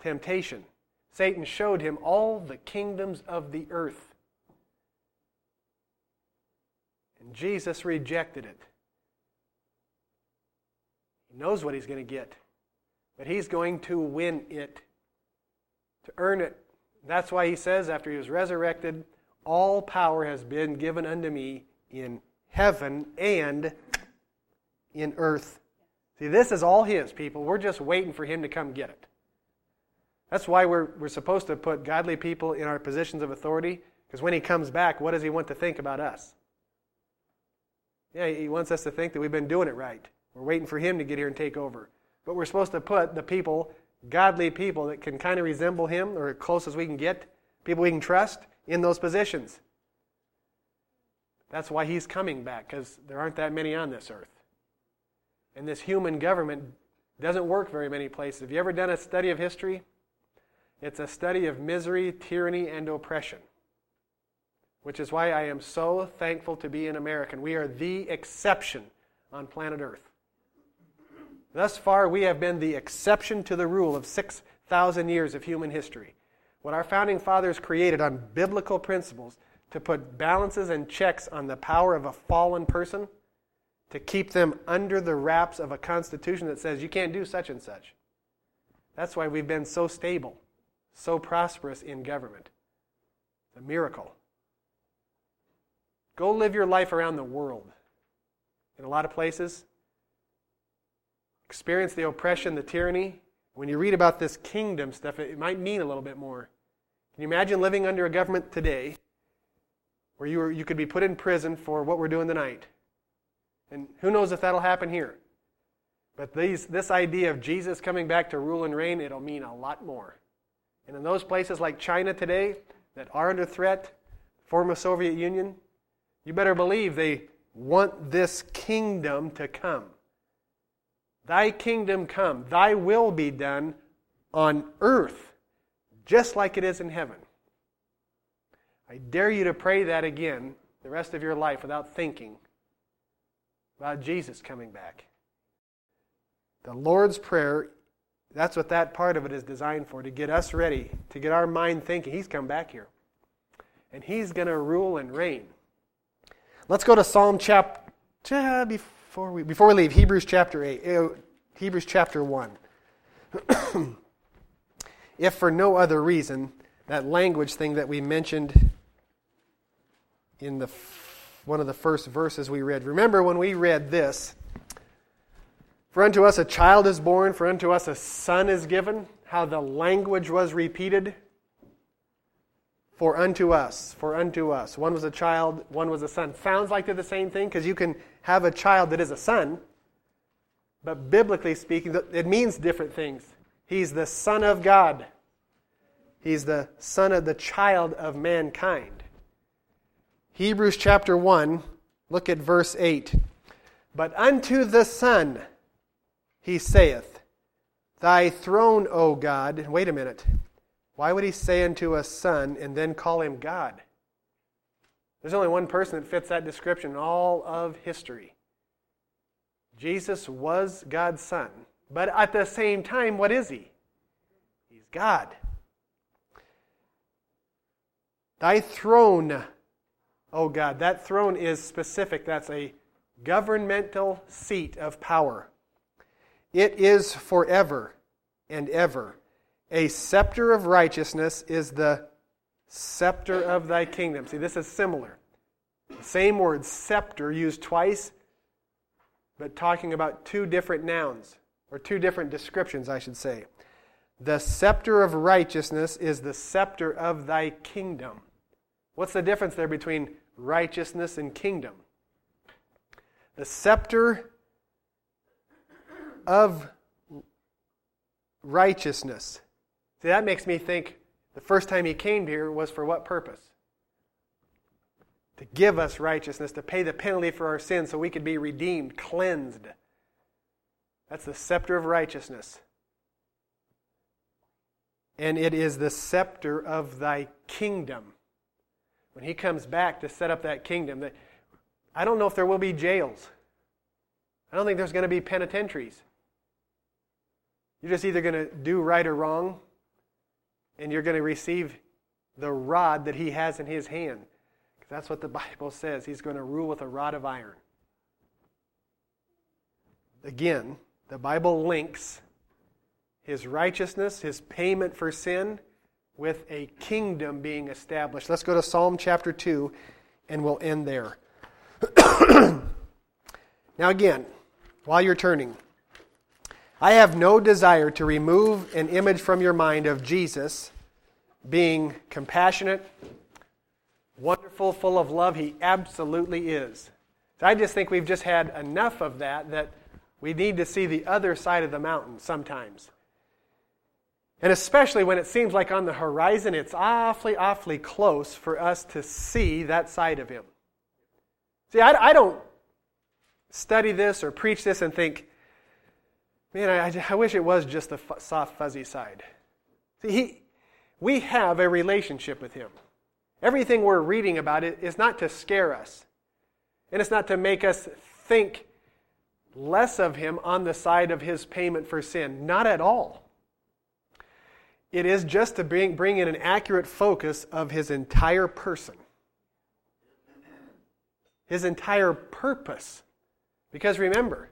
temptation. Satan showed him all the kingdoms of the earth. And Jesus rejected it. He knows what he's going to get. But he's going to win it, to earn it. That's why he says after he was resurrected, all power has been given unto me in heaven and in earth. See, this is all his, people. We're just waiting for him to come get it. That's why we're, we're supposed to put godly people in our positions of authority, because when he comes back, what does he want to think about us? Yeah, he wants us to think that we've been doing it right. We're waiting for him to get here and take over. But we're supposed to put the people, godly people, that can kind of resemble him, or as close as we can get, people we can trust, in those positions. That's why he's coming back, because there aren't that many on this earth. And this human government doesn't work very many places. Have you ever done a study of history? It's a study of misery, tyranny, and oppression. Which is why I am so thankful to be an American. We are the exception on planet Earth. Thus far, we have been the exception to the rule of six thousand years of human history. What our founding fathers created on biblical principles to put balances and checks on the power of a fallen person, to keep them under the wraps of a constitution that says you can't do such and such. That's why we've been so stable, so prosperous in government. A miracle. Go live your life around the world. In a lot of places, experience the oppression, the tyranny. When you read about this kingdom stuff, it might mean a little bit more. Can you imagine living under a government today where you, were, you could be put in prison for what we're doing tonight? And who knows if that'll happen here. But these, this idea of Jesus coming back to rule and reign, it'll mean a lot more. And in those places like China today that are under threat, former Soviet Union, you better believe they want this kingdom to come. Thy kingdom come, thy will be done on earth, just like it is in heaven. I dare you to pray that again the rest of your life without thinking about Jesus coming back. The Lord's Prayer, that's what that part of it is designed for, to get us ready, to get our mind thinking. He's come back here, and He's going to rule and reign. Let's go to Psalm chapter, before we, before we leave, Hebrews chapter eight, Hebrews chapter one. If for no other reason, that language thing that we mentioned in the one of the first verses we read. Remember when we read this, for unto us a child is born, for unto us a son is given, how the language was repeated. For unto us, for unto us. One was a child, one was a son. Sounds like they're the same thing because you can have a child that is a son, but biblically speaking, it means different things. He's the Son of God. He's the Son of the child of mankind. Hebrews chapter one, look at verse eight. But unto the Son He saith, Thy throne, O God. Wait a minute. Why would He say unto a son and then call Him God? There's only one person that fits that description in all of history. Jesus was God's Son. But at the same time, what is He? He's God. Thy throne, O God. That throne is specific. That's a governmental seat of power. It is forever and ever. A scepter of righteousness is the scepter of thy kingdom. See, this is similar. Same word, scepter, used twice, but talking about two different nouns, or two different descriptions, I should say. The scepter of righteousness is the scepter of thy kingdom. What's the difference there between righteousness and kingdom? The scepter of righteousness. See, that makes me think the first time He came here was for what purpose? To give us righteousness, to pay the penalty for our sins so we could be redeemed, cleansed. That's the scepter of righteousness. And it is the scepter of thy kingdom. When He comes back to set up that kingdom, I don't know if there will be jails. I don't think there's going to be penitentiaries. You're just either going to do right or wrong, and you're going to receive the rod that He has in His hand. Because that's what the Bible says. He's going to rule with a rod of iron. Again, the Bible links His righteousness, His payment for sin, with a kingdom being established. Let's go to Psalm chapter two, and we'll end there. Now again, while you're turning, I have no desire to remove an image from your mind of Jesus being compassionate, wonderful, full of love. He absolutely is. So I just think we've just had enough of that that we need to see the other side of the mountain sometimes. And especially when it seems like on the horizon, it's awfully, awfully close for us to see that side of Him. See, I, I don't study this or preach this and think, man, I, I wish it was just the f- soft, fuzzy side. See, he, we have a relationship with Him. Everything we're reading about it is not to scare us. And it's not to make us think less of him on the side of his payment for sin. Not at all. It is just to bring, bring in an accurate focus of his entire person. His entire purpose. Because remember,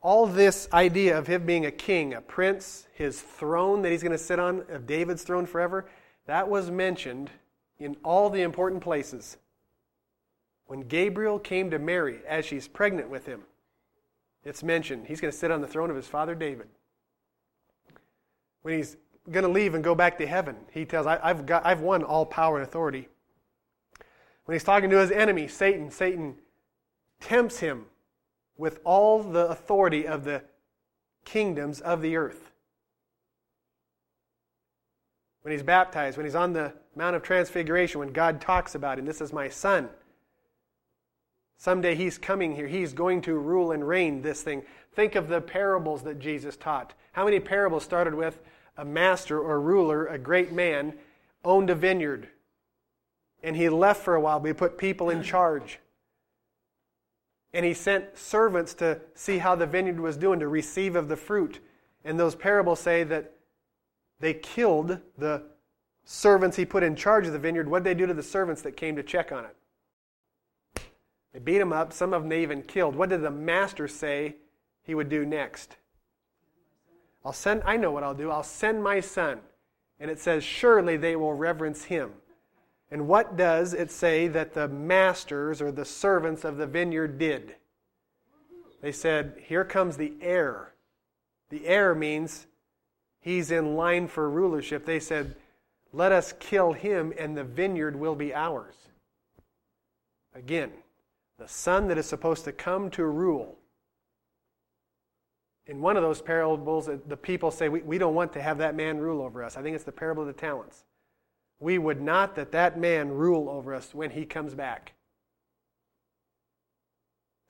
all this idea of him being a king, a prince, his throne that he's going to sit on, of David's throne forever, that was mentioned in all the important places. When Gabriel came to Mary as she's pregnant with him, it's mentioned he's going to sit on the throne of his father David. When he's going to leave and go back to heaven, he tells, I've got, I've won all power and authority. When he's talking to his enemy, Satan, Satan tempts him with all the authority of the kingdoms of the earth. When he's baptized, when he's on the Mount of Transfiguration, when God talks about him, this is my son. Someday he's coming here. He's going to rule and reign this thing. Think of the parables that Jesus taught. How many parables started with a master or ruler, a great man, owned a vineyard, and he left for a while, but he put people in charge. And he sent servants to see how the vineyard was doing, to receive of the fruit. And those parables say that they killed the servants he put in charge of the vineyard. What did they do to the servants that came to check on it? They beat them up. Some of them they even killed. What did the master say he would do next? I'll send, I know what I'll do. I'll send my son. And it says, surely they will reverence him. And what does it say that the masters or the servants of the vineyard did? They said, here comes the heir. The heir means he's in line for rulership. They said, let us kill him and the vineyard will be ours. Again, the son that is supposed to come to rule. In one of those parables, the people say, we, we don't want to have that man rule over us. I think it's the parable of the talents. We would not that that man rule over us when he comes back.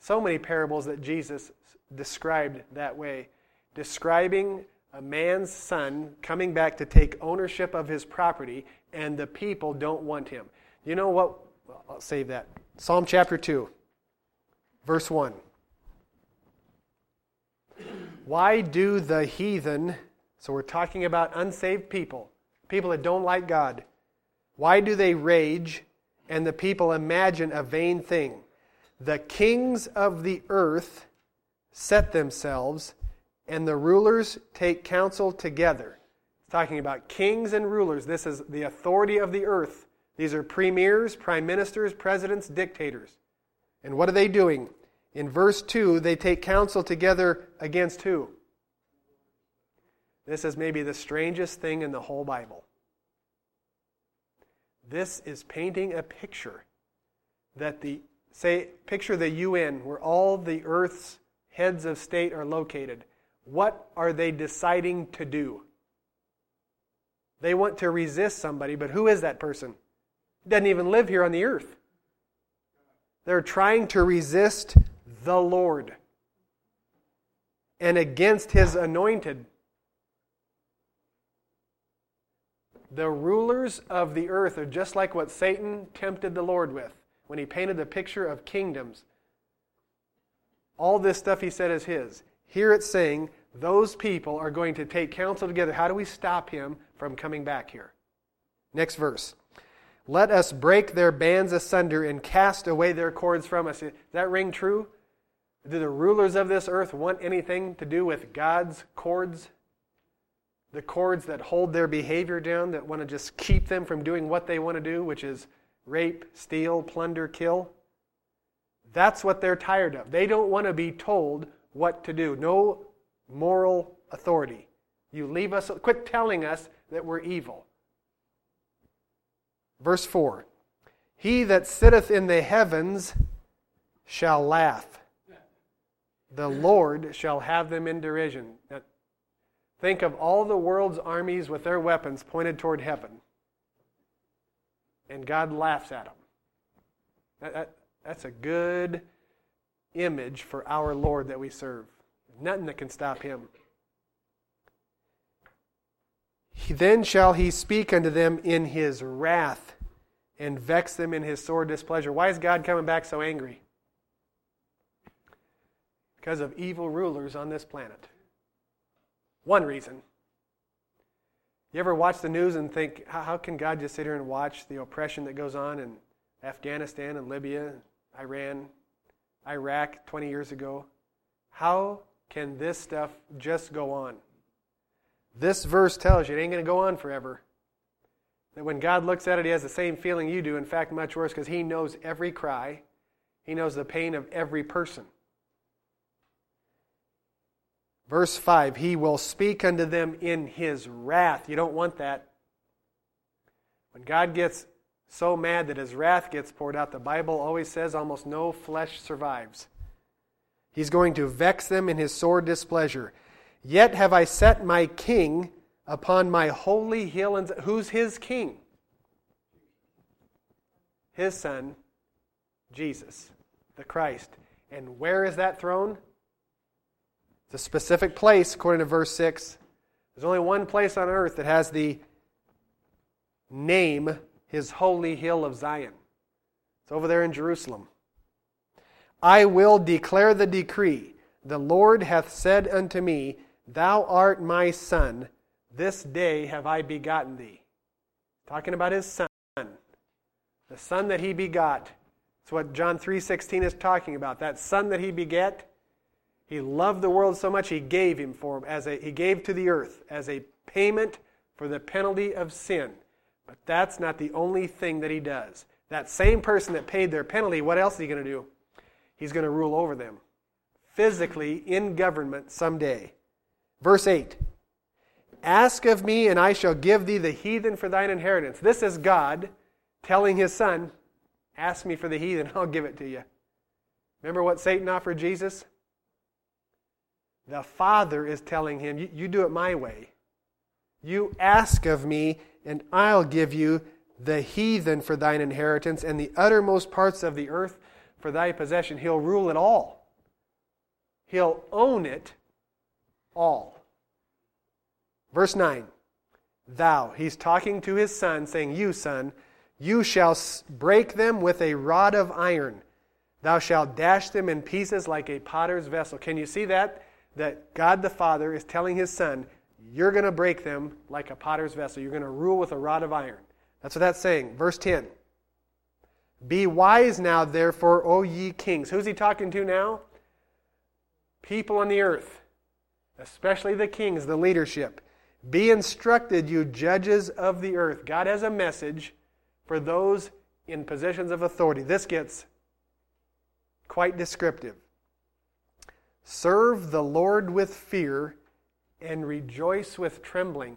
So many parables that Jesus described that way, describing a man's son coming back to take ownership of his property, and the people don't want him. You know what? Well, I'll save that. Psalm chapter two, verse one. Why do the heathen, so we're talking about unsaved people, people that don't like God, why do they rage and the people imagine a vain thing? The kings of the earth set themselves and the rulers take counsel together. It's talking about kings and rulers. This is the authority of the earth. These are premiers, prime ministers, presidents, dictators. And what are they doing? In verse two, they take counsel together against who? This is maybe the strangest thing in the whole Bible. This is painting a picture that the, say, picture the U N where all the earth's heads of state are located. What are they deciding to do? They want to resist somebody, but who is that person? Doesn't even live here on the earth. They're trying to resist the Lord and against his anointed. The rulers of the earth are just like what Satan tempted the Lord with when he painted the picture of kingdoms. All this stuff he said is his. Here it's saying those people are going to take counsel together. How do we stop him from coming back here? Next verse. Let us break their bands asunder and cast away their cords from us. Does that ring true? Do the rulers of this earth want anything to do with God's cords? The cords that hold their behavior down, that want to just keep them from doing what they want to do, which is rape, steal, plunder, kill. That's what they're tired of. They don't want to be told what to do. No moral authority. You leave us, quit telling us that we're evil. Verse four. He that sitteth in the heavens shall laugh. The Lord shall have them in derision. Now, think of all the world's armies with their weapons pointed toward heaven. And God laughs at them. That, that, that's a good image for our Lord that we serve. Nothing that can stop him. He, then shall he speak unto them in his wrath and vex them in his sore displeasure. Why is God coming back so angry? because of evil rulers on this planet. One reason. You ever watch the news and think, how can God just sit here and watch the oppression that goes on in Afghanistan and Libya, Iran, Iraq twenty years ago? How can this stuff just go on? This verse tells you it ain't going to go on forever. That when God looks at it, He has the same feeling you do, in fact, much worse, because He knows every cry. He knows the pain of every person. Verse five, He will speak unto them in His wrath. You don't want that. When God gets so mad that His wrath gets poured out, the Bible always says almost no flesh survives. He's going to vex them in His sore displeasure. Yet have I set my king upon my holy hill. And who's His king? His Son, Jesus, the Christ. And where is that throne? It's a specific place, according to verse six. There's only one place on earth that has the name, His holy hill of Zion. It's over there in Jerusalem. I will declare the decree. The Lord hath said unto me, Thou art my Son. This day have I begotten thee. Talking about His Son. The Son that He begot. That's what John three sixteen is talking about. That Son that He beget, He loved the world so much He gave Him for him as a He gave to the earth as a payment for the penalty of sin. But that's not the only thing that He does. That same person that paid their penalty, what else is He going to do? He's going to rule over them. Physically in government someday. Verse eight. Ask of me, and I shall give thee the heathen for thine inheritance. This is God telling His Son, ask me for the heathen, I'll give it to you. Remember what Satan offered Jesus? The Father is telling Him, you, you do it my way. You ask of me, and I'll give you the heathen for thine inheritance, and the uttermost parts of the earth for thy possession. He'll rule it all. He'll own it all. Verse nine, thou, He's talking to His Son, saying, you, Son, you shall break them with a rod of iron. Thou shalt dash them in pieces like a potter's vessel. Can you see that? That God the Father is telling His Son, you're going to break them like a potter's vessel. You're going to rule with a rod of iron. That's what that's saying. Verse ten, be wise now, therefore, O ye kings. Who's He talking to now? People on the earth, especially the kings, the leadership. Be instructed, you judges of the earth. God has a message for those in positions of authority. This gets quite descriptive. Serve the Lord with fear and rejoice with trembling.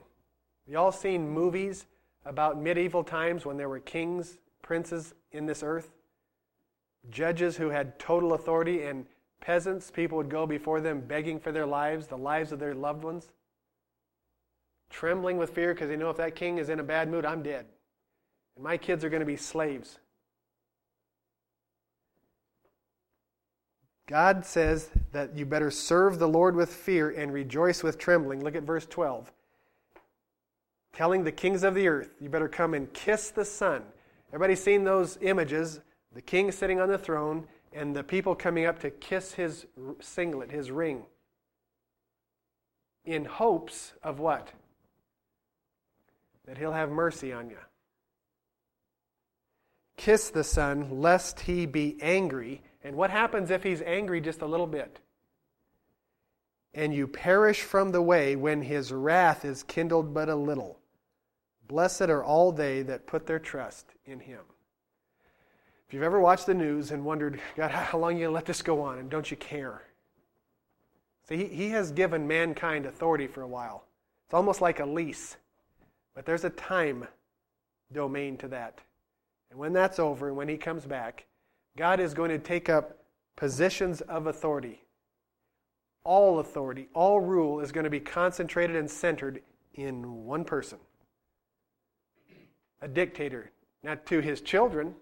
You all seen movies about medieval times when there were kings, princes in this earth? Judges who had total authority, and peasants, people would go before them begging for their lives, the lives of their loved ones. Trembling with fear because they know if that king is in a bad mood, I'm dead. And my kids are going to be slaves. God says that you better serve the Lord with fear and rejoice with trembling. Look at verse twelve. Telling the kings of the earth, you better come and kiss the Son. Everybody's seen those images, the king sitting on the throne and the people coming up to kiss his singlet, his ring. In hopes of what? That He'll have mercy on you. Kiss the Son, lest He be angry. And what happens if He's angry just a little bit? And you perish from the way when His wrath is kindled but a little. Blessed are all they that put their trust in Him. If you've ever watched the news and wondered, God, how long are you going to let this go on? And don't you care? See, He has given mankind authority for a while. It's almost like a lease. But there's a time domain to that. And when that's over, and when He comes back, God is going to take up positions of authority. All authority, all rule is going to be concentrated and centered in one person. A dictator. Now, to His children,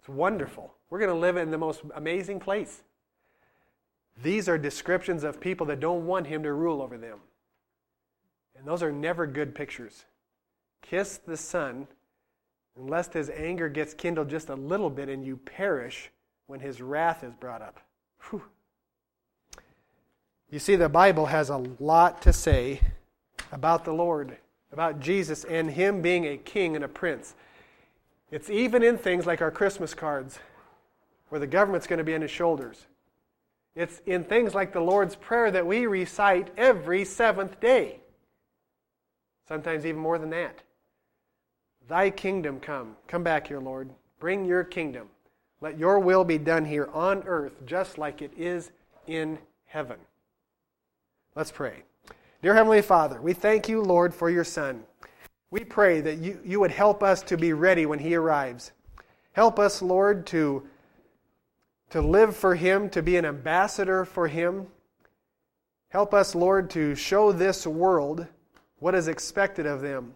it's wonderful. We're going to live in the most amazing place. These are descriptions of people that don't want Him to rule over them. And those are never good pictures. Kiss the Son, and lest His anger gets kindled just a little bit and you perish when His wrath is brought up. Whew. You see, the Bible has a lot to say about the Lord, about Jesus and Him being a king and a prince. It's even in things like our Christmas cards, where the government's going to be on His shoulders. It's in things like the Lord's Prayer that we recite every seventh day. Sometimes even more than that. Thy kingdom come. Come back here, Lord. Bring your kingdom. Let your will be done here on earth, just like it is in heaven. Let's pray. Dear Heavenly Father, we thank you, Lord, for your Son. We pray that you, you would help us to be ready when He arrives. Help us, Lord, to, to live for Him, to be an ambassador for Him. Help us, Lord, to show this world what is expected of them.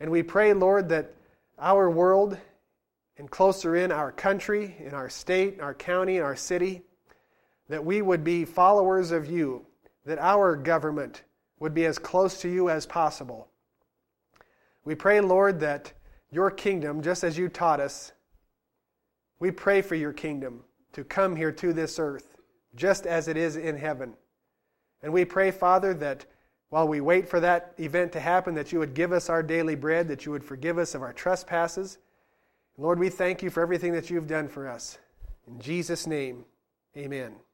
And we pray, Lord, that our world, and closer in our country, in our state, our county, our city, that we would be followers of you, that our government would be as close to you as possible. We pray, Lord, that your kingdom, just as you taught us, we pray for your kingdom to come here to this earth, just as it is in heaven. And we pray, Father, that while we wait for that event to happen, that you would give us our daily bread, that you would forgive us of our trespasses. Lord, we thank you for everything that you've done for us. In Jesus' name, amen.